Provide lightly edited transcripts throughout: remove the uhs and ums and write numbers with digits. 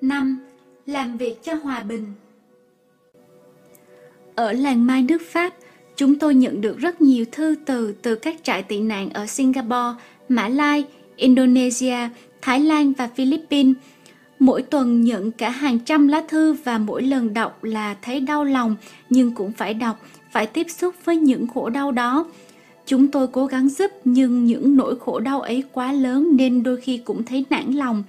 5. Làm việc cho hòa bình. Ở làng Mai nước Pháp, chúng tôi nhận được rất nhiều thư từ các trại tị nạn ở Singapore, Mã Lai, Indonesia, Thái Lan và Philippines. Mỗi tuần nhận cả hàng trăm lá thư và mỗi lần đọc là thấy đau lòng, nhưng cũng phải đọc, phải tiếp xúc với những khổ đau đó. Chúng tôi cố gắng giúp nhưng những nỗi khổ đau ấy quá lớn nên đôi khi cũng thấy nản lòng.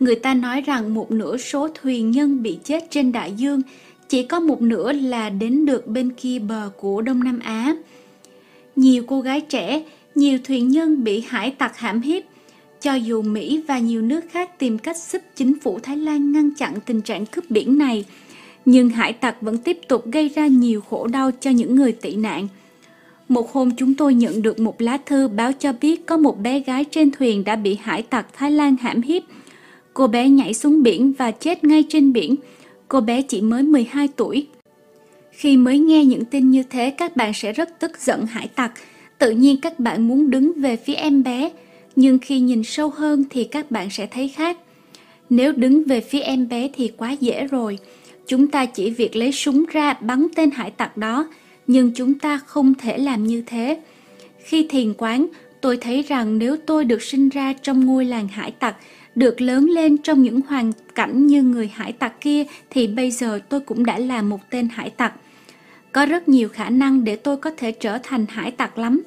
Người ta nói rằng một nửa số thuyền nhân bị chết trên đại dương, chỉ có một nửa là đến được bên kia bờ của Đông Nam Á. Nhiều cô gái trẻ, nhiều thuyền nhân bị hải tặc hãm hiếp. Cho dù Mỹ và nhiều nước khác tìm cách giúp chính phủ Thái Lan ngăn chặn tình trạng cướp biển này, nhưng hải tặc vẫn tiếp tục gây ra nhiều khổ đau cho những người tị nạn. Một hôm chúng tôi nhận được một lá thư báo cho biết có một bé gái trên thuyền đã bị hải tặc Thái Lan hãm hiếp. Cô bé nhảy xuống biển và chết ngay trên biển. Cô bé chỉ mới 12 tuổi. Khi mới nghe những tin như thế, các bạn sẽ rất tức giận hải tặc. Tự nhiên các bạn muốn đứng về phía em bé. Nhưng khi nhìn sâu hơn thì các bạn sẽ thấy khác. Nếu đứng về phía em bé thì quá dễ rồi. Chúng ta chỉ việc lấy súng ra bắn tên hải tặc đó. Nhưng chúng ta không thể làm như thế. Khi thiền quán, tôi thấy rằng nếu tôi được sinh ra trong ngôi làng hải tặc, được lớn lên trong những hoàn cảnh như người hải tặc kia, thì bây giờ tôi cũng đã là một tên hải tặc. Có rất nhiều khả năng để tôi có thể trở thành hải tặc lắm.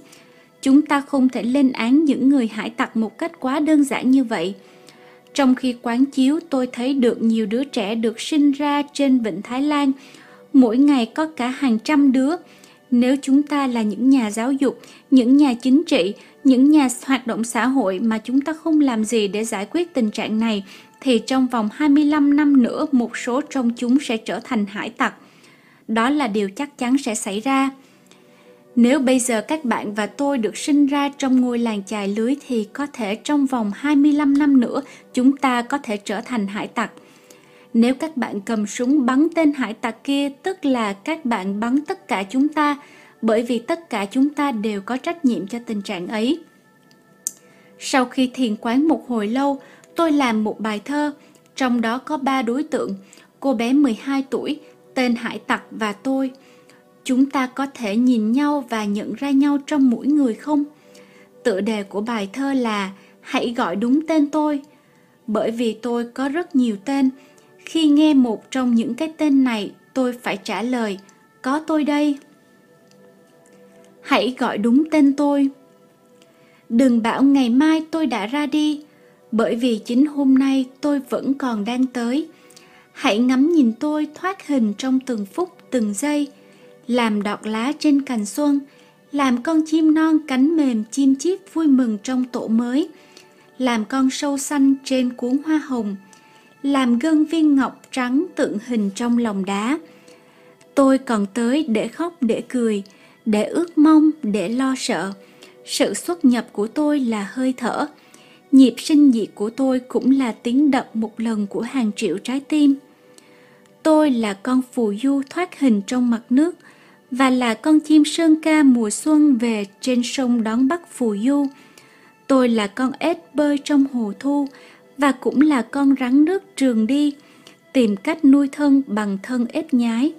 Chúng ta không thể lên án những người hải tặc một cách quá đơn giản như vậy. Trong khi quán chiếu, tôi thấy được nhiều đứa trẻ được sinh ra trên vịnh Thái Lan. Mỗi ngày có cả hàng trăm đứa. Nếu chúng ta là những nhà giáo dục, những nhà chính trị, những nhà hoạt động xã hội mà chúng ta không làm gì để giải quyết tình trạng này, thì trong vòng 25 năm nữa một số trong chúng sẽ trở thành hải tặc. Đó là điều chắc chắn sẽ xảy ra. Nếu bây giờ các bạn và tôi được sinh ra trong ngôi làng chài lưới thì có thể trong vòng 25 năm nữa chúng ta có thể trở thành hải tặc. Nếu các bạn cầm súng bắn tên hải tặc kia, tức là các bạn bắn tất cả chúng ta, bởi vì tất cả chúng ta đều có trách nhiệm cho tình trạng ấy. Sau khi thiền quán một hồi lâu, tôi làm một bài thơ, trong đó có 3 đối tượng, cô bé 12 tuổi, tên hải tặc và tôi. Chúng ta có thể nhìn nhau và nhận ra nhau trong mỗi người không? Tựa đề của bài thơ là Hãy gọi đúng tên tôi, bởi vì tôi có rất nhiều tên. Khi nghe một trong những cái tên này, tôi phải trả lời, có tôi đây. Hãy gọi đúng tên tôi. Đừng bảo ngày mai tôi đã ra đi, bởi vì chính hôm nay tôi vẫn còn đang tới. Hãy ngắm nhìn tôi thoát hình trong từng phút, từng giây, làm đọt lá trên cành xuân, làm con chim non cánh mềm chim chít vui mừng trong tổ mới, làm con sâu xanh trên cuốn hoa hồng, làm gân viên ngọc trắng tượng hình trong lòng đá. Tôi còn tới để khóc, để cười, để ước mong, để lo sợ. Sự xuất nhập của tôi là hơi thở. Nhịp sinh diệt của tôi cũng là tiếng đập một lần của hàng triệu trái tim. Tôi là con phù du thoát hình trong mặt nước và là con chim sơn ca mùa xuân về trên sông đón bắt phù du. Tôi là con ếch bơi trong hồ thu và cũng là con rắn nước trường đi, tìm cách nuôi thân bằng thân ếch nhái.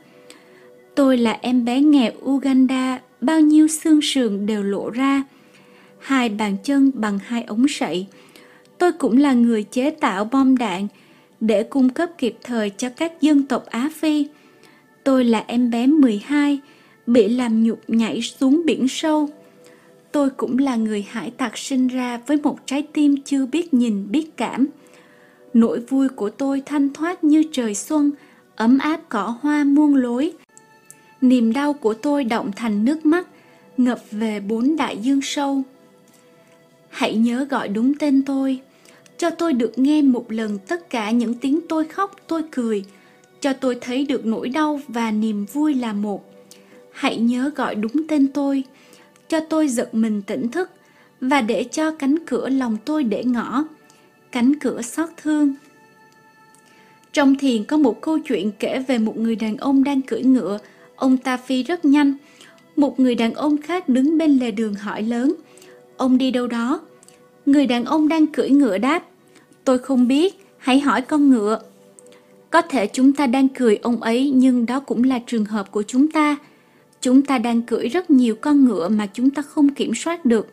Tôi là em bé nghèo Uganda, bao nhiêu xương sườn đều lộ ra, hai bàn chân bằng hai ống sậy. Tôi cũng là người chế tạo bom đạn để cung cấp kịp thời cho các dân tộc Á Phi. Tôi là em bé 12, bị làm nhục nhảy xuống biển sâu. Tôi cũng là người hải tặc sinh ra với một trái tim chưa biết nhìn biết cảm. Nỗi vui của tôi thanh thoát như trời xuân, ấm áp cỏ hoa muôn lối. Niềm đau của tôi động thành nước mắt, ngập về 4 đại dương sâu. Hãy nhớ gọi đúng tên tôi. Cho tôi được nghe một lần tất cả những tiếng tôi khóc, tôi cười. Cho tôi thấy được nỗi đau và niềm vui là một. Hãy nhớ gọi đúng tên tôi. Cho tôi giật mình tỉnh thức và để cho cánh cửa lòng tôi để ngỏ, cánh cửa xót thương. Trong thiền có một câu chuyện kể về một người đàn ông đang cưỡi ngựa. Ông ta phi rất nhanh. Một người đàn ông khác đứng bên lề đường hỏi lớn, ông đi đâu đó? Người đàn ông đang cưỡi ngựa đáp, tôi không biết, hãy hỏi con ngựa. Có thể chúng ta đang cười ông ấy nhưng đó cũng là trường hợp của chúng ta. Chúng ta đang cưỡi rất nhiều con ngựa mà chúng ta không kiểm soát được.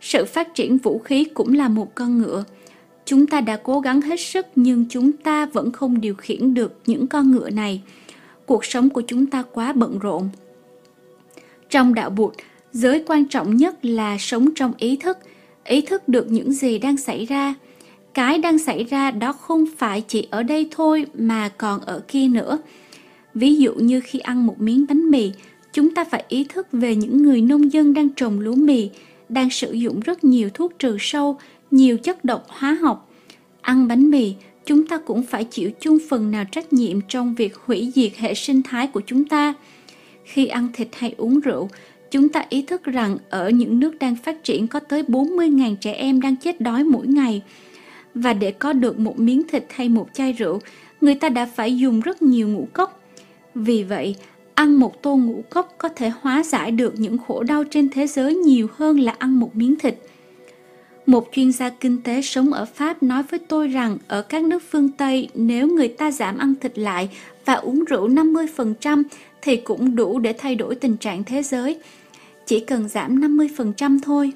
Sự phát triển vũ khí cũng là một con ngựa. Chúng ta đã cố gắng hết sức nhưng chúng ta vẫn không điều khiển được những con ngựa này. Cuộc sống của chúng ta quá bận rộn. Trong đạo Bụt, giới quan trọng nhất là sống trong ý thức được những gì đang xảy ra. Cái đang xảy ra đó không phải chỉ ở đây thôi mà còn ở kia nữa. Ví dụ như khi ăn một miếng bánh mì, chúng ta phải ý thức về những người nông dân đang trồng lúa mì, đang sử dụng rất nhiều thuốc trừ sâu, nhiều chất độc hóa học. Ăn bánh mì, chúng ta cũng phải chịu chung phần nào trách nhiệm trong việc hủy diệt hệ sinh thái của chúng ta. Khi ăn thịt hay uống rượu, chúng ta ý thức rằng ở những nước đang phát triển có tới 40.000 trẻ em đang chết đói mỗi ngày. Và để có được một miếng thịt hay một chai rượu, người ta đã phải dùng rất nhiều ngũ cốc. Vì vậy, ăn một tô ngũ cốc có thể hóa giải được những khổ đau trên thế giới nhiều hơn là ăn một miếng thịt. Một chuyên gia kinh tế sống ở Pháp nói với tôi rằng ở các nước phương Tây, nếu người ta giảm ăn thịt lại và uống rượu 50% thì cũng đủ để thay đổi tình trạng thế giới. Chỉ cần giảm 50% thôi.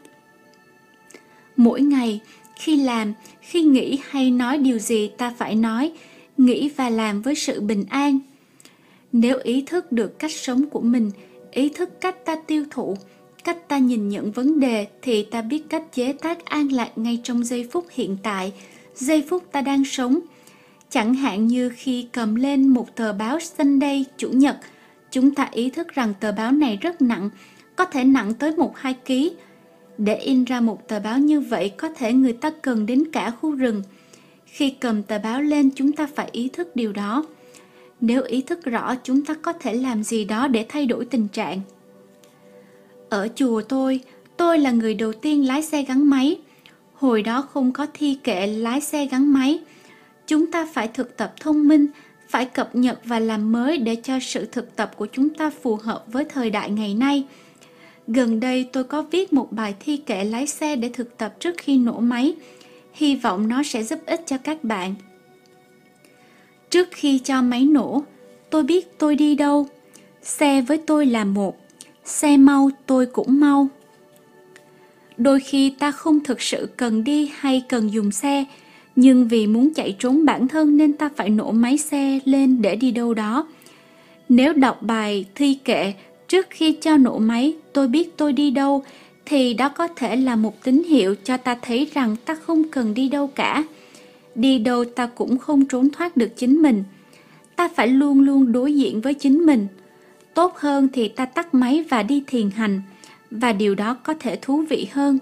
Mỗi ngày, khi làm, khi nghĩ hay nói điều gì ta phải nói, nghĩ và làm với sự bình an. Nếu ý thức được cách sống của mình, ý thức cách ta tiêu thụ, cách ta nhìn nhận vấn đề thì ta biết cách chế tác an lạc ngay trong giây phút hiện tại, giây phút ta đang sống. Chẳng hạn như khi cầm lên một tờ báo Sunday, Chủ nhật, chúng ta ý thức rằng tờ báo này rất nặng, có thể nặng tới 1-2 kg. Để in ra một tờ báo như vậy có thể người ta cần đến cả khu rừng. Khi cầm tờ báo lên chúng ta phải ý thức điều đó. Nếu ý thức rõ chúng ta có thể làm gì đó để thay đổi tình trạng. Ở chùa tôi là người đầu tiên lái xe gắn máy. Hồi đó không có thi kệ lái xe gắn máy. Chúng ta phải thực tập thông minh, phải cập nhật và làm mới để cho sự thực tập của chúng ta phù hợp với thời đại ngày nay. Gần đây tôi có viết một bài thi kệ lái xe để thực tập trước khi nổ máy. Hy vọng nó sẽ giúp ích cho các bạn. Trước khi cho máy nổ, tôi biết tôi đi đâu. Xe với tôi là một. Xe mau tôi cũng mau. Đôi khi ta không thực sự cần đi hay cần dùng xe, nhưng vì muốn chạy trốn bản thân nên ta phải nổ máy xe lên để đi đâu đó. Nếu đọc bài thi kệ trước khi cho nổ máy, tôi biết tôi đi đâu, thì đó có thể là một tín hiệu cho ta thấy rằng ta không cần đi đâu cả. Đi đâu ta cũng không trốn thoát được chính mình. Ta phải luôn luôn đối diện với chính mình. Tốt hơn thì ta tắt máy và đi thiền hành, và điều đó có thể thú vị hơn.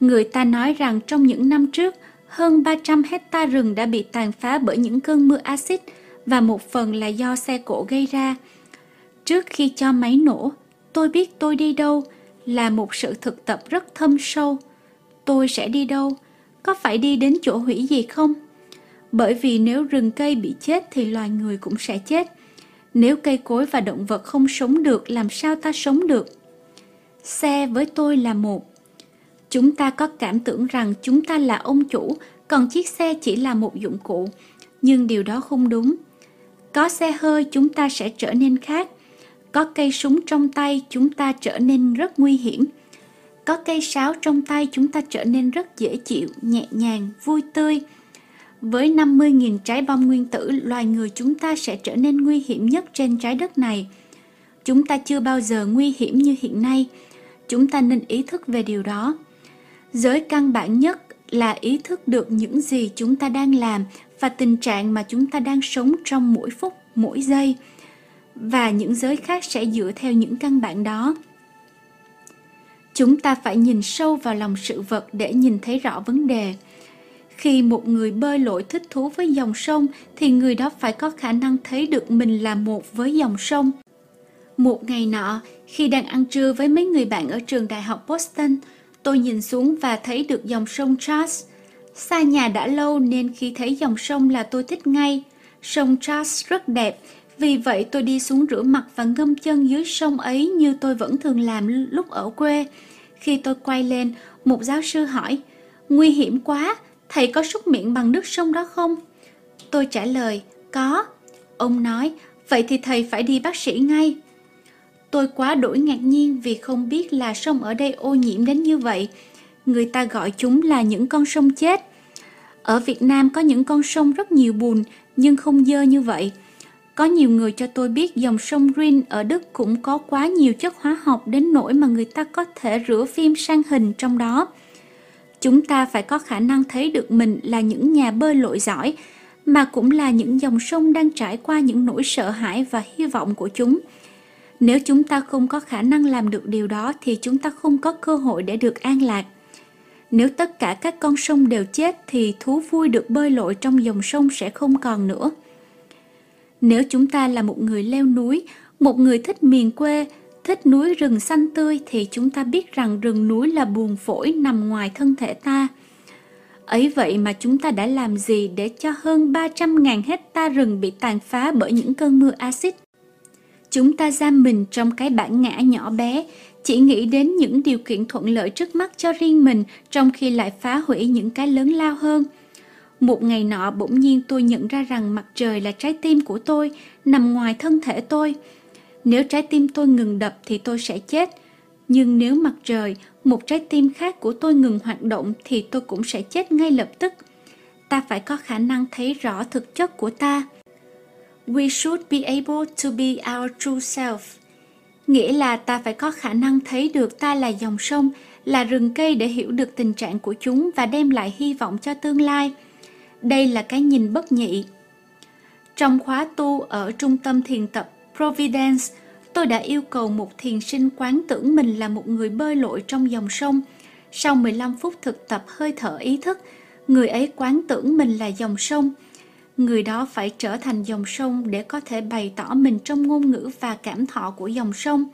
Người ta nói rằng trong những năm trước, hơn 300 hecta rừng đã bị tàn phá bởi những cơn mưa axit và một phần là do xe cộ gây ra. Trước khi cho máy nổ, tôi biết tôi đi đâu là một sự thực tập rất thâm sâu. Tôi sẽ đi đâu? Có phải đi đến chỗ hủy diệt không? Bởi vì nếu rừng cây bị chết thì loài người cũng sẽ chết. Nếu cây cối và động vật không sống được, làm sao ta sống được? Xe với tôi là một. Chúng ta có cảm tưởng rằng chúng ta là ông chủ, còn chiếc xe chỉ là một dụng cụ. Nhưng điều đó không đúng. Có xe hơi chúng ta sẽ trở nên khác. Có cây súng trong tay chúng ta trở nên rất nguy hiểm. Có cây sáo trong tay chúng ta trở nên rất dễ chịu, nhẹ nhàng, vui tươi. Với 50.000 trái bom nguyên tử, loài người chúng ta sẽ trở nên nguy hiểm nhất trên trái đất này. Chúng ta chưa bao giờ nguy hiểm như hiện nay. Chúng ta nên ý thức về điều đó. Giới căn bản nhất là ý thức được những gì chúng ta đang làm và tình trạng mà chúng ta đang sống trong mỗi phút, mỗi giây. Và những giới khác sẽ dựa theo những căn bản đó. Chúng ta phải nhìn sâu vào lòng sự vật để nhìn thấy rõ vấn đề. Khi một người bơi lội thích thú với dòng sông thì người đó phải có khả năng thấy được mình là một với dòng sông. Một ngày nọ, khi đang ăn trưa với mấy người bạn ở trường đại học Boston, tôi nhìn xuống và thấy được dòng sông Charles. Xa nhà đã lâu nên khi thấy dòng sông là tôi thích ngay. Sông Charles rất đẹp, vì vậy tôi đi xuống rửa mặt và ngâm chân dưới sông ấy như tôi vẫn thường làm lúc ở quê. Khi tôi quay lên, một giáo sư hỏi, "Nguy hiểm quá, thầy có súc miệng bằng nước sông đó không?" Tôi trả lời, Có. Ông nói, vậy thì thầy phải đi bác sĩ ngay. Tôi quá đỗi ngạc nhiên vì không biết là sông ở đây ô nhiễm đến như vậy. Người ta gọi chúng là những con sông chết. Ở Việt Nam có những con sông rất nhiều bùn nhưng không dơ như vậy. Có nhiều người cho tôi biết dòng sông Rin ở Đức cũng có quá nhiều chất hóa học đến nỗi mà người ta có thể rửa phim sang hình trong đó. Chúng ta phải có khả năng thấy được mình là những nhà bơi lội giỏi, mà cũng là những dòng sông đang trải qua những nỗi sợ hãi và hy vọng của chúng. Nếu chúng ta không có khả năng làm được điều đó thì chúng ta không có cơ hội để được an lạc. Nếu tất cả các con sông đều chết thì thú vui được bơi lội trong dòng sông sẽ không còn nữa. Nếu chúng ta là một người leo núi, một người thích miền quê, thích núi rừng xanh tươi thì chúng ta biết rằng rừng núi là buồng phổi nằm ngoài thân thể ta. Ấy vậy mà chúng ta đã làm gì để cho hơn 300.000 hecta rừng bị tàn phá bởi những cơn mưa axit? Chúng ta giam mình trong cái bản ngã nhỏ bé, chỉ nghĩ đến những điều kiện thuận lợi trước mắt cho riêng mình trong khi lại phá hủy những cái lớn lao hơn. Một ngày nọ bỗng nhiên tôi nhận ra rằng mặt trời là trái tim của tôi, nằm ngoài thân thể tôi. Nếu trái tim tôi ngừng đập thì tôi sẽ chết. Nhưng nếu mặt trời, một trái tim khác của tôi ngừng hoạt động thì tôi cũng sẽ chết ngay lập tức. Ta phải có khả năng thấy rõ thực chất của ta. We should be able to be our true self. Nghĩa là ta phải có khả năng thấy được ta là dòng sông, là rừng cây để hiểu được tình trạng của chúng và đem lại hy vọng cho tương lai. Đây là cái nhìn bất nhị. Trong khóa tu ở trung tâm thiền tập Providence, tôi đã yêu cầu một thiền sinh quán tưởng mình là một người bơi lội trong dòng sông. Sau 15 phút thực tập hơi thở ý thức, người ấy quán tưởng mình là dòng sông. Người đó phải trở thành dòng sông để có thể bày tỏ mình trong ngôn ngữ và cảm thọ của dòng sông.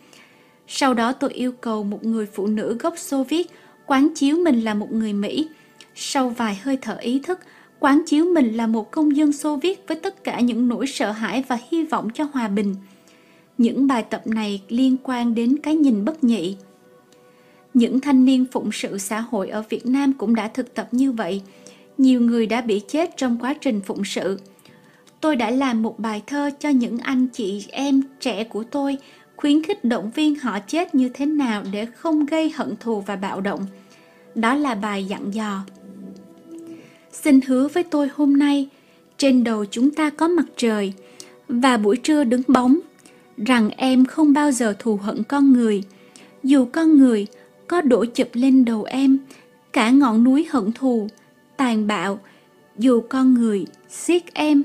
Sau đó tôi yêu cầu một người phụ nữ gốc Xô Viết quán chiếu mình là một người Mỹ. Sau vài hơi thở ý thức, quán chiếu mình là một công dân Xô Viết với tất cả những nỗi sợ hãi và hy vọng cho hòa bình. Những bài tập này liên quan đến cái nhìn bất nhị. Những thanh niên phụng sự xã hội ở Việt Nam cũng đã thực tập như vậy. Nhiều người đã bị chết trong quá trình phụng sự. Tôi đã làm một bài thơ cho những anh chị em trẻ của tôi, khuyến khích động viên họ chết như thế nào để không gây hận thù và bạo động. Đó là bài dặn dò. Xin hứa với tôi hôm nay, trên đầu chúng ta có mặt trời, và buổi trưa đứng bóng, rằng em không bao giờ thù hận con người. Dù con người có đổ chụp lên đầu em, cả ngọn núi hận thù, tàn bạo, dù con người siết em,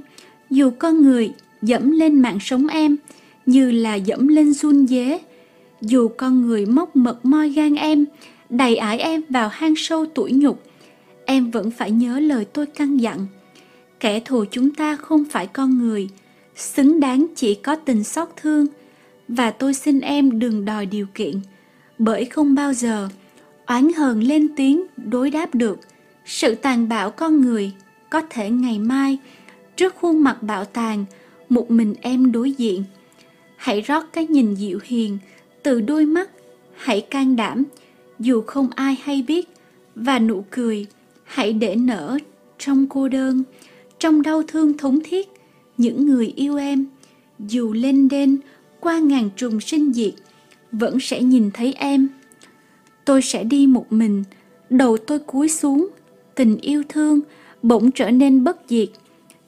dù con người dẫm lên mạng sống em, như là dẫm lên giun dế, dù con người móc mật moi gan em, đầy ải em vào hang sâu tủi nhục, em vẫn phải nhớ lời tôi căn dặn. Kẻ thù chúng ta không phải con người, xứng đáng chỉ có tình xót thương, và tôi xin em đừng đòi điều kiện, bởi không bao giờ oán hờn lên tiếng đối đáp được. Sự tàn bạo con người có thể ngày mai, trước khuôn mặt bạo tàn, một mình em đối diện. Hãy rót cái nhìn dịu hiền từ đôi mắt, hãy can đảm, dù không ai hay biết, và nụ cười hãy để nở trong cô đơn, trong đau thương thống thiết, những người yêu em, dù lên đên qua ngàn trùng sinh diệt, vẫn sẽ nhìn thấy em. Tôi sẽ đi một mình, đầu tôi cúi xuống, tình yêu thương bỗng trở nên bất diệt,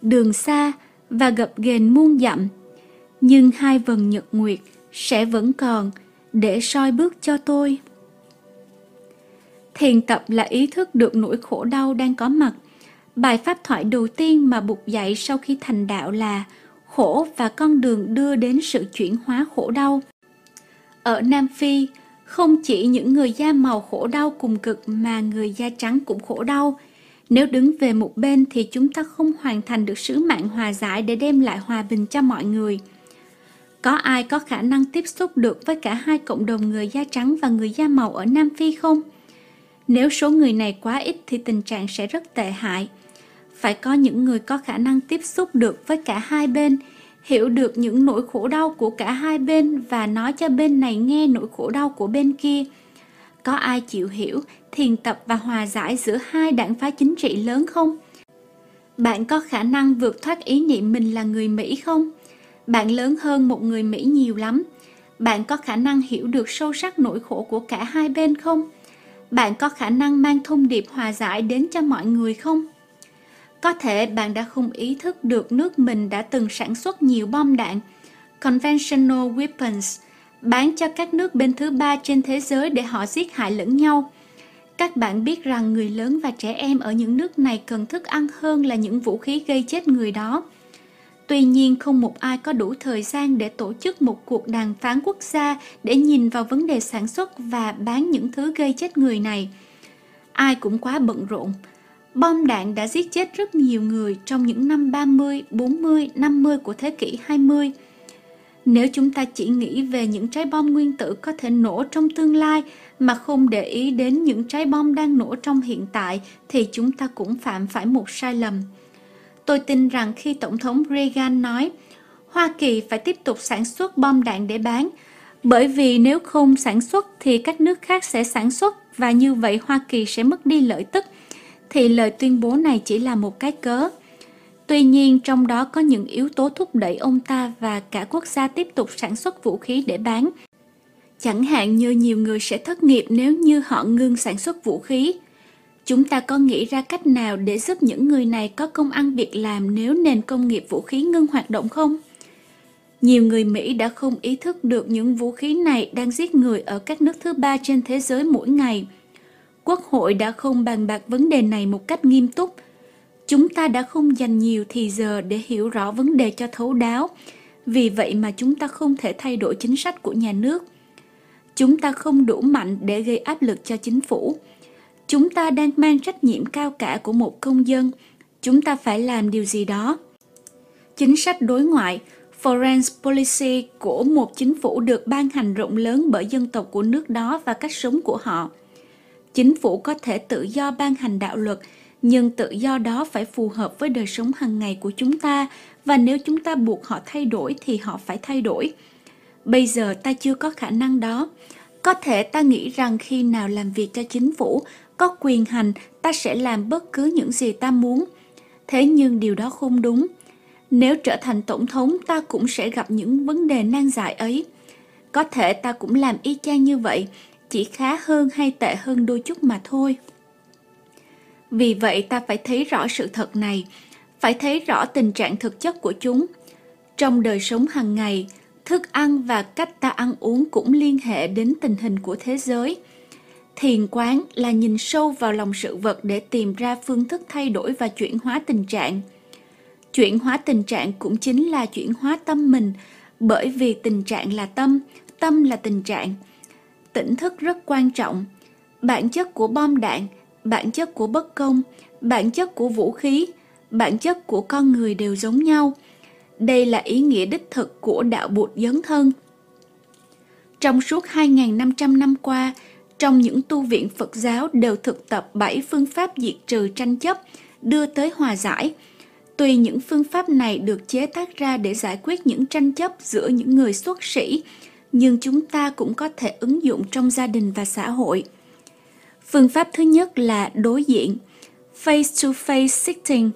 đường xa và gập ghềnh muôn dặm, nhưng hai vầng nhật nguyệt sẽ vẫn còn để soi bước cho tôi. Thiền tập là ý thức được nỗi khổ đau đang có mặt. Bài pháp thoại đầu tiên mà Bụt dạy sau khi thành đạo là khổ và con đường đưa đến sự chuyển hóa khổ đau. Ở Nam Phi, không chỉ những người da màu khổ đau cùng cực mà người da trắng cũng khổ đau. Nếu đứng về một bên thì chúng ta không hoàn thành được sứ mạng hòa giải để đem lại hòa bình cho mọi người. Có ai có khả năng tiếp xúc được với cả hai cộng đồng người da trắng và người da màu ở Nam Phi không? Nếu số người này quá ít thì tình trạng sẽ rất tệ hại. Phải có những người có khả năng tiếp xúc được với cả hai bên, hiểu được những nỗi khổ đau của cả hai bên và nói cho bên này nghe nỗi khổ đau của bên kia. Có ai chịu hiểu, thiền tập và hòa giải giữa hai đảng phái chính trị lớn không? Bạn có khả năng vượt thoát ý niệm mình là người Mỹ không? Bạn lớn hơn một người Mỹ nhiều lắm. Bạn có khả năng hiểu được sâu sắc nỗi khổ của cả hai bên không? Bạn có khả năng mang thông điệp hòa giải đến cho mọi người không? Có thể bạn đã không ý thức được nước mình đã từng sản xuất nhiều bom đạn, conventional weapons, bán cho các nước bên thứ ba trên thế giới để họ giết hại lẫn nhau. Các bạn biết rằng người lớn và trẻ em ở những nước này cần thức ăn hơn là những vũ khí gây chết người đó. Tuy nhiên, không một ai có đủ thời gian để tổ chức một cuộc đàm phán quốc gia để nhìn vào vấn đề sản xuất và bán những thứ gây chết người này. Ai cũng quá bận rộn. Bom đạn đã giết chết rất nhiều người trong những năm 30, 40, 50 của thế kỷ 20. Nếu chúng ta chỉ nghĩ về những trái bom nguyên tử có thể nổ trong tương lai mà không để ý đến những trái bom đang nổ trong hiện tại thì chúng ta cũng phạm phải một sai lầm. Tôi tin rằng khi Tổng thống Reagan nói Hoa Kỳ phải tiếp tục sản xuất bom đạn để bán, bởi vì nếu không sản xuất thì các nước khác sẽ sản xuất và như vậy Hoa Kỳ sẽ mất đi lợi tức, thì lời tuyên bố này chỉ là một cái cớ. Tuy nhiên, trong đó có những yếu tố thúc đẩy ông ta và cả quốc gia tiếp tục sản xuất vũ khí để bán. Chẳng hạn như nhiều người sẽ thất nghiệp nếu như họ ngưng sản xuất vũ khí. Chúng ta có nghĩ ra cách nào để giúp những người này có công ăn việc làm nếu nền công nghiệp vũ khí ngưng hoạt động không? Nhiều người Mỹ đã không ý thức được những vũ khí này đang giết người ở các nước thứ ba trên thế giới mỗi ngày. Quốc hội đã không bàn bạc vấn đề này một cách nghiêm túc. Chúng ta đã không dành nhiều thì giờ để hiểu rõ vấn đề cho thấu đáo. Vì vậy mà chúng ta không thể thay đổi chính sách của nhà nước. Chúng ta không đủ mạnh để gây áp lực cho chính phủ. Chúng ta đang mang trách nhiệm cao cả của một công dân. Chúng ta phải làm điều gì đó. Chính sách đối ngoại, Foreign Policy của một chính phủ được ban hành rộng lớn bởi dân tộc của nước đó và cách sống của họ. Chính phủ có thể tự do ban hành đạo luật, nhưng tự do đó phải phù hợp với đời sống hàng ngày của chúng ta và nếu chúng ta buộc họ thay đổi thì họ phải thay đổi. Bây giờ ta chưa có khả năng đó. Có thể ta nghĩ rằng khi nào làm việc cho chính phủ, có quyền hành, ta sẽ làm bất cứ những gì ta muốn. Thế nhưng điều đó không đúng. Nếu trở thành tổng thống, ta cũng sẽ gặp những vấn đề nan giải ấy. Có thể ta cũng làm y chang như vậy, chỉ khá hơn hay tệ hơn đôi chút mà thôi. Vì vậy ta phải thấy rõ sự thật này, phải thấy rõ tình trạng thực chất của chúng. Trong đời sống hàng ngày, thức ăn và cách ta ăn uống cũng liên hệ đến tình hình của thế giới. Thiền quán là nhìn sâu vào lòng sự vật để tìm ra phương thức thay đổi và chuyển hóa tình trạng. Chuyển hóa tình trạng cũng chính là chuyển hóa tâm mình, bởi vì tình trạng là tâm, tâm là tình trạng. Tỉnh thức rất quan trọng. Bản chất của bom đạn, bản chất của bất công, bản chất của vũ khí, bản chất của con người đều giống nhau. Đây là ý nghĩa đích thực của đạo Bụt dấn thân. Trong suốt 2.500 năm qua, trong những tu viện Phật giáo đều thực tập 7 phương pháp diệt trừ tranh chấp, đưa tới hòa giải. Tuy những phương pháp này được chế tác ra để giải quyết những tranh chấp giữa những người xuất sĩ, nhưng chúng ta cũng có thể ứng dụng trong gia đình và xã hội. Phương pháp thứ nhất là đối diện, face-to-face sitting.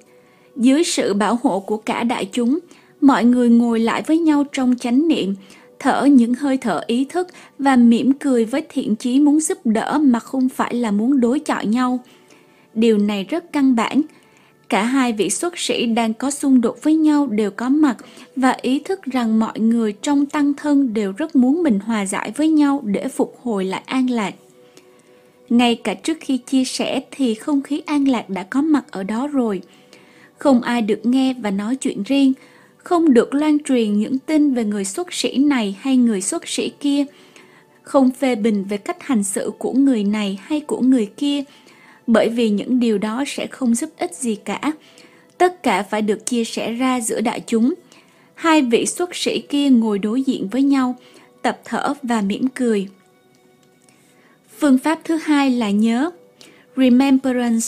Dưới sự bảo hộ của cả đại chúng, mọi người ngồi lại với nhau trong chánh niệm, thở những hơi thở ý thức và mỉm cười với thiện chí muốn giúp đỡ mà không phải là muốn đối chọi nhau. Điều này rất căn bản. Cả hai vị xuất sĩ đang có xung đột với nhau đều có mặt và ý thức rằng mọi người trong tăng thân đều rất muốn mình hòa giải với nhau để phục hồi lại an lạc. Ngay cả trước khi chia sẻ thì không khí an lạc đã có mặt ở đó rồi. Không ai được nghe và nói chuyện riêng, không được loan truyền những tin về người xuất sĩ này hay người xuất sĩ kia, không phê bình về cách hành xử của người này hay của người kia, bởi vì những điều đó sẽ không giúp ích gì cả. Tất cả phải được chia sẻ ra giữa đại chúng. Hai vị xuất sĩ kia ngồi đối diện với nhau, tập thở và mỉm cười. Phương pháp thứ hai là nhớ, remembrance.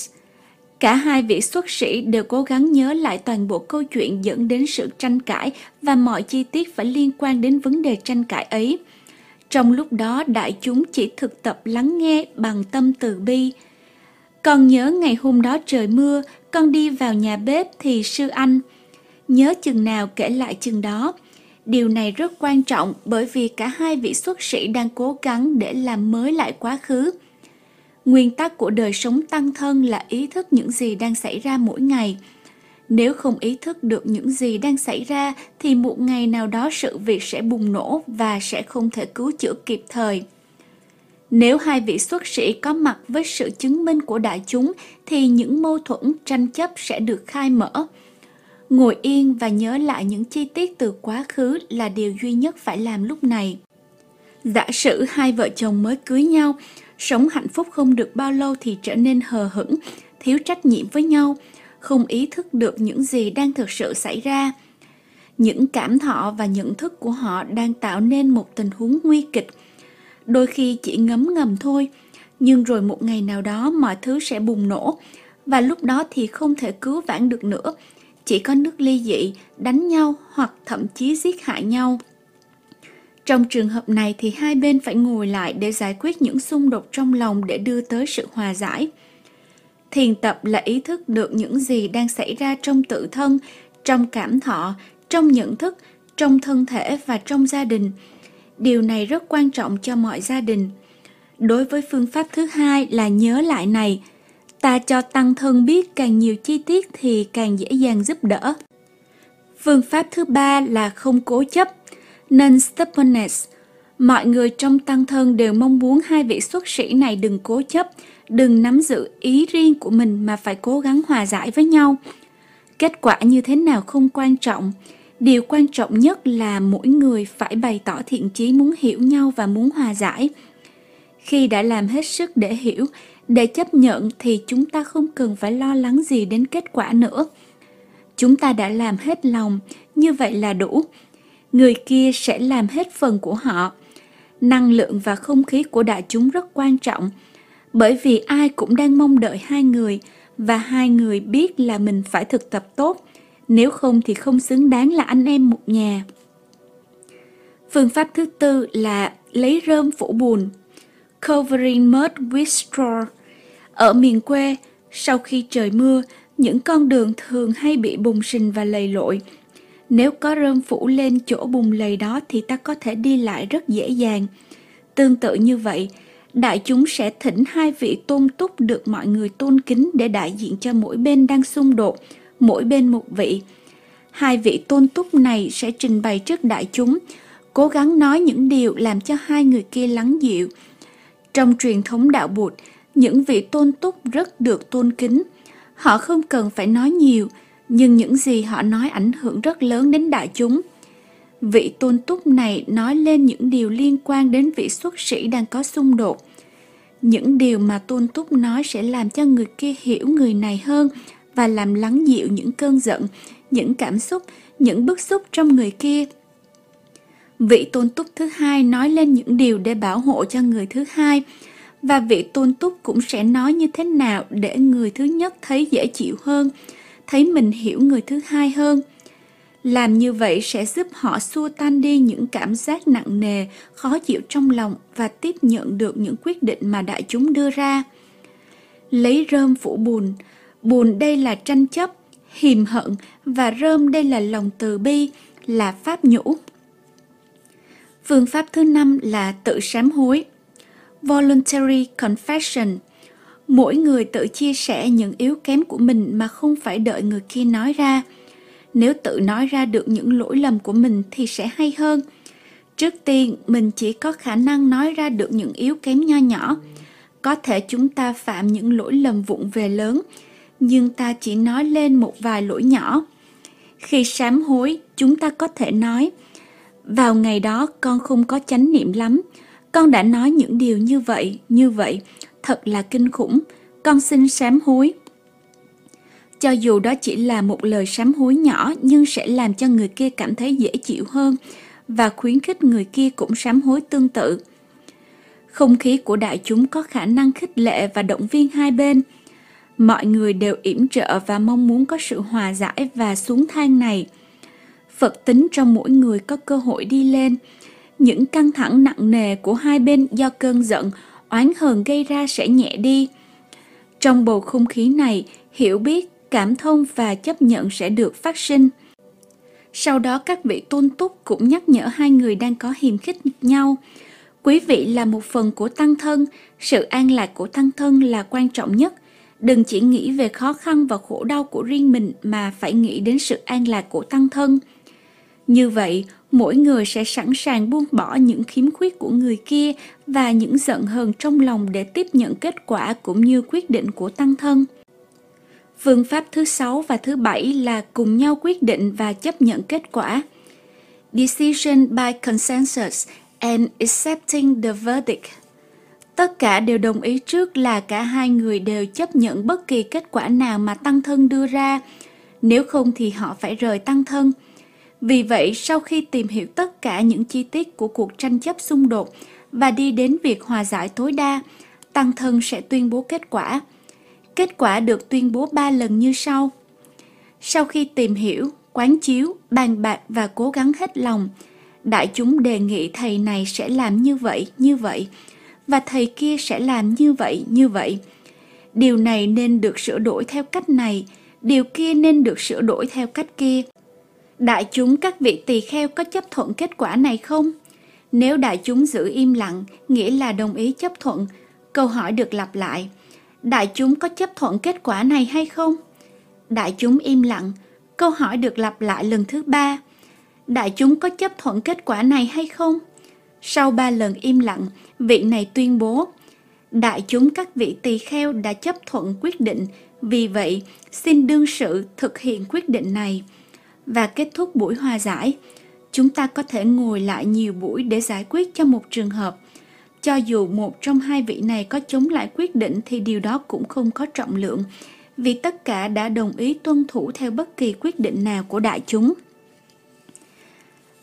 Cả hai vị xuất sĩ đều cố gắng nhớ lại toàn bộ câu chuyện dẫn đến sự tranh cãi và mọi chi tiết phải liên quan đến vấn đề tranh cãi ấy. Trong lúc đó, đại chúng chỉ thực tập lắng nghe bằng tâm từ bi. Con nhớ ngày hôm đó trời mưa, con đi vào nhà bếp thì sư anh. Nhớ chừng nào kể lại chừng đó. Điều này rất quan trọng bởi vì cả hai vị xuất sĩ đang cố gắng để làm mới lại quá khứ. Nguyên tắc của đời sống tăng thân là ý thức những gì đang xảy ra mỗi ngày. Nếu không ý thức được những gì đang xảy ra thì một ngày nào đó sự việc sẽ bùng nổ và sẽ không thể cứu chữa kịp thời. Nếu hai vị xuất sĩ có mặt với sự chứng minh của đại chúng thì những mâu thuẫn, tranh chấp sẽ được khai mở. Ngồi yên và nhớ lại những chi tiết từ quá khứ là điều duy nhất phải làm lúc này. Giả sử hai vợ chồng mới cưới nhau, sống hạnh phúc không được bao lâu thì trở nên hờ hững, thiếu trách nhiệm với nhau, không ý thức được những gì đang thực sự xảy ra. Những cảm thọ và nhận thức của họ đang tạo nên một tình huống nguy kịch. Đôi khi chỉ ngấm ngầm thôi, nhưng rồi một ngày nào đó mọi thứ sẽ bùng nổ, và lúc đó thì không thể cứu vãn được nữa. Chỉ có nước ly dị, đánh nhau hoặc thậm chí giết hại nhau. Trong trường hợp này thì hai bên phải ngồi lại để giải quyết những xung đột trong lòng để đưa tới sự hòa giải. Thiền tập là ý thức được những gì đang xảy ra trong tự thân, trong cảm thọ, trong nhận thức, trong thân thể và trong gia đình. Điều này rất quan trọng cho mọi gia đình. Đối với phương pháp thứ hai là nhớ lại này, ta cho tăng thân biết càng nhiều chi tiết thì càng dễ dàng giúp đỡ. Phương pháp thứ ba là không cố chấp, non-stubbornness. Mọi người trong tăng thân đều mong muốn hai vị xuất sĩ này đừng cố chấp, đừng nắm giữ ý riêng của mình mà phải cố gắng hòa giải với nhau. Kết quả như thế nào không quan trọng. Điều quan trọng nhất là mỗi người phải bày tỏ thiện chí muốn hiểu nhau và muốn hòa giải. Khi đã làm hết sức để hiểu, để chấp nhận thì chúng ta không cần phải lo lắng gì đến kết quả nữa. Chúng ta đã làm hết lòng, như vậy là đủ. Người kia sẽ làm hết phần của họ. Năng lượng và không khí của đại chúng rất quan trọng, bởi vì ai cũng đang mong đợi hai người, và hai người biết là mình phải thực tập tốt, nếu không thì không xứng đáng là anh em một nhà. Phương pháp thứ tư là lấy rơm phủ bùn, covering mud with straw. Ở miền quê, sau khi trời mưa, những con đường thường hay bị bùn sình và lầy lội. Nếu có rơm phủ lên chỗ bùn lầy đó thì ta có thể đi lại rất dễ dàng. Tương tự như vậy, đại chúng sẽ thỉnh hai vị tôn túc được mọi người tôn kính để đại diện cho mỗi bên đang xung đột, mỗi bên một vị. Hai vị tôn túc này sẽ trình bày trước đại chúng, cố gắng nói những điều làm cho hai người kia lắng dịu. Trong truyền thống đạo Bụt, những vị tôn túc rất được tôn kính. Họ không cần phải nói nhiều, nhưng những gì họ nói ảnh hưởng rất lớn đến đại chúng. Vị tôn túc này nói lên những điều liên quan đến vị xuất sĩ đang có xung đột. Những điều mà tôn túc nói sẽ làm cho người kia hiểu người này hơn và làm lắng dịu những cơn giận, những cảm xúc, những bức xúc trong người kia. Vị tôn túc thứ hai nói lên những điều để bảo hộ cho người thứ hai, và vị tôn túc cũng sẽ nói như thế nào để người thứ nhất thấy dễ chịu hơn, thấy mình hiểu người thứ hai hơn. Làm như vậy sẽ giúp họ xua tan đi những cảm giác nặng nề, khó chịu trong lòng và tiếp nhận được những quyết định mà đại chúng đưa ra. Lấy rơm phủ bùn. Bùn đây là tranh chấp, hiềm hận, và rơm đây là lòng từ bi, là pháp nhũ. Phương pháp thứ năm là tự sám hối, voluntary confession. Mỗi người tự chia sẻ những yếu kém của mình mà không phải đợi người kia nói ra. Nếu tự nói ra được những lỗi lầm của mình thì sẽ hay hơn. Trước tiên, mình chỉ có khả năng nói ra được những yếu kém nho nhỏ. Có thể chúng ta phạm những lỗi lầm vụng về lớn, nhưng ta chỉ nói lên một vài lỗi nhỏ. Khi sám hối, chúng ta có thể nói: vào ngày đó con không có chánh niệm lắm, con đã nói những điều như vậy, thật là kinh khủng, con xin sám hối. Cho dù đó chỉ là một lời sám hối nhỏ nhưng sẽ làm cho người kia cảm thấy dễ chịu hơn và khuyến khích người kia cũng sám hối tương tự. Không khí của đại chúng có khả năng khích lệ và động viên hai bên. Mọi người đều yểm trợ và mong muốn có sự hòa giải và xuống thang này. Phật tính trong mỗi người có cơ hội đi lên. Những căng thẳng nặng nề của hai bên do cơn giận, oán hờn gây ra sẽ nhẹ đi. Trong bầu không khí này, hiểu biết, cảm thông và chấp nhận sẽ được phát sinh. Sau đó các vị tôn túc cũng nhắc nhở hai người đang có hiềm khích nhau. Quý vị là một phần của tăng thân, sự an lạc của tăng thân là quan trọng nhất. Đừng chỉ nghĩ về khó khăn và khổ đau của riêng mình mà phải nghĩ đến sự an lạc của tăng thân. Như vậy, mỗi người sẽ sẵn sàng buông bỏ những khiếm khuyết của người kia và những giận hờn trong lòng để tiếp nhận kết quả cũng như quyết định của tăng thân. Phương pháp thứ 6 và thứ 7 là cùng nhau quyết định và chấp nhận kết quả. Decision by consensus and accepting the verdict. Tất cả đều đồng ý trước là cả hai người đều chấp nhận bất kỳ kết quả nào mà tăng thân đưa ra, nếu không thì họ phải rời tăng thân. Vì vậy, sau khi tìm hiểu tất cả những chi tiết của cuộc tranh chấp xung đột và đi đến việc hòa giải tối đa, tăng thân sẽ tuyên bố kết quả. Kết quả được tuyên bố 3 lần như sau. Sau khi tìm hiểu, quán chiếu, bàn bạc và cố gắng hết lòng, đại chúng đề nghị thầy này sẽ làm như vậy, và thầy kia sẽ làm như vậy. Điều này nên được sửa đổi theo cách này, điều kia nên được sửa đổi theo cách kia. Đại chúng các vị tỳ kheo có chấp thuận kết quả này không? Nếu đại chúng giữ im lặng, nghĩa là đồng ý chấp thuận. Câu hỏi được lặp lại. Đại chúng có chấp thuận kết quả này hay không? Đại chúng im lặng. Câu hỏi được lặp lại lần thứ 3. Đại chúng có chấp thuận kết quả này hay không? Sau 3 lần im lặng, vị này tuyên bố. Đại chúng các vị tỳ kheo đã chấp thuận quyết định, vì vậy xin đương sự thực hiện quyết định này. Và kết thúc buổi hòa giải, chúng ta có thể ngồi lại nhiều buổi để giải quyết cho một trường hợp. Cho dù một trong hai vị này có chống lại quyết định thì điều đó cũng không có trọng lượng, vì tất cả đã đồng ý tuân thủ theo bất kỳ quyết định nào của đại chúng.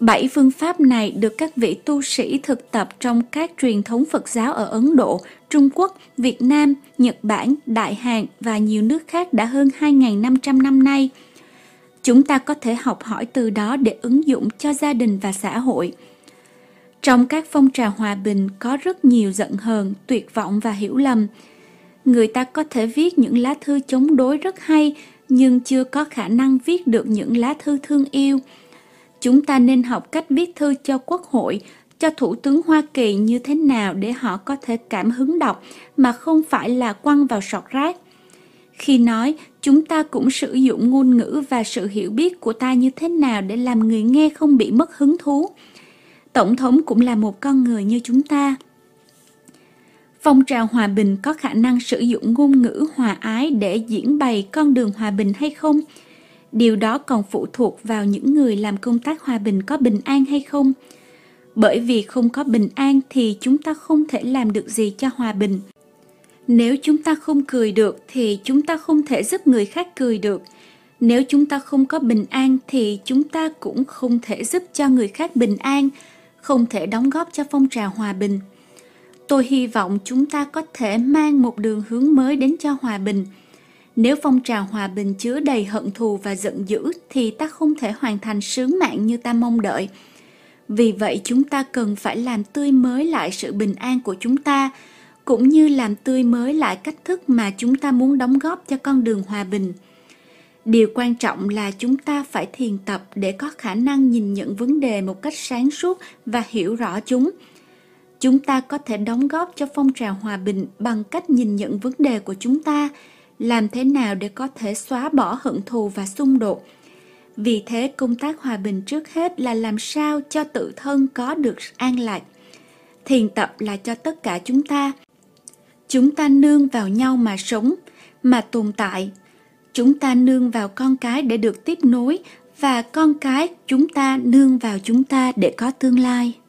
7 phương pháp này được các vị tu sĩ thực tập trong các truyền thống Phật giáo ở Ấn Độ, Trung Quốc, Việt Nam, Nhật Bản, Đại Hàn và nhiều nước khác đã hơn 2.500 năm nay. Chúng ta có thể học hỏi từ đó để ứng dụng cho gia đình và xã hội. Trong các phong trào hòa bình có rất nhiều giận hờn, tuyệt vọng và hiểu lầm. Người ta có thể viết những lá thư chống đối rất hay, nhưng chưa có khả năng viết được những lá thư thương yêu. Chúng ta nên học cách viết thư cho Quốc hội, cho Thủ tướng Hoa Kỳ như thế nào để họ có thể cảm hứng đọc mà không phải là quăng vào sọt rác. Khi nói, chúng ta cũng sử dụng ngôn ngữ và sự hiểu biết của ta như thế nào để làm người nghe không bị mất hứng thú. Tổng thống cũng là một con người như chúng ta. Phong trào hòa bình có khả năng sử dụng ngôn ngữ hòa ái để diễn bày con đường hòa bình hay không? Điều đó còn phụ thuộc vào những người làm công tác hòa bình có bình an hay không. Bởi vì không có bình an thì chúng ta không thể làm được gì cho hòa bình. Nếu chúng ta không cười được thì chúng ta không thể giúp người khác cười được. Nếu chúng ta không có bình an thì chúng ta cũng không thể giúp cho người khác bình an, không thể đóng góp cho phong trào hòa bình. Tôi hy vọng chúng ta có thể mang một đường hướng mới đến cho hòa bình. Nếu phong trào hòa bình chứa đầy hận thù và giận dữ thì ta không thể hoàn thành sứ mạng như ta mong đợi. Vì vậy chúng ta cần phải làm tươi mới lại sự bình an của chúng ta, cũng như làm tươi mới lại cách thức mà chúng ta muốn đóng góp cho con đường hòa bình. Điều quan trọng là chúng ta phải thiền tập để có khả năng nhìn nhận vấn đề một cách sáng suốt và hiểu rõ chúng. Chúng ta có thể đóng góp cho phong trào hòa bình bằng cách nhìn nhận vấn đề của chúng ta, làm thế nào để có thể xóa bỏ hận thù và xung đột. Vì thế, công tác hòa bình trước hết là làm sao cho tự thân có được an lạc. Thiền tập là cho tất cả chúng ta. Chúng ta nương vào nhau mà sống, mà tồn tại. Chúng ta nương vào con cái để được tiếp nối, và con cái chúng ta nương vào chúng ta để có tương lai.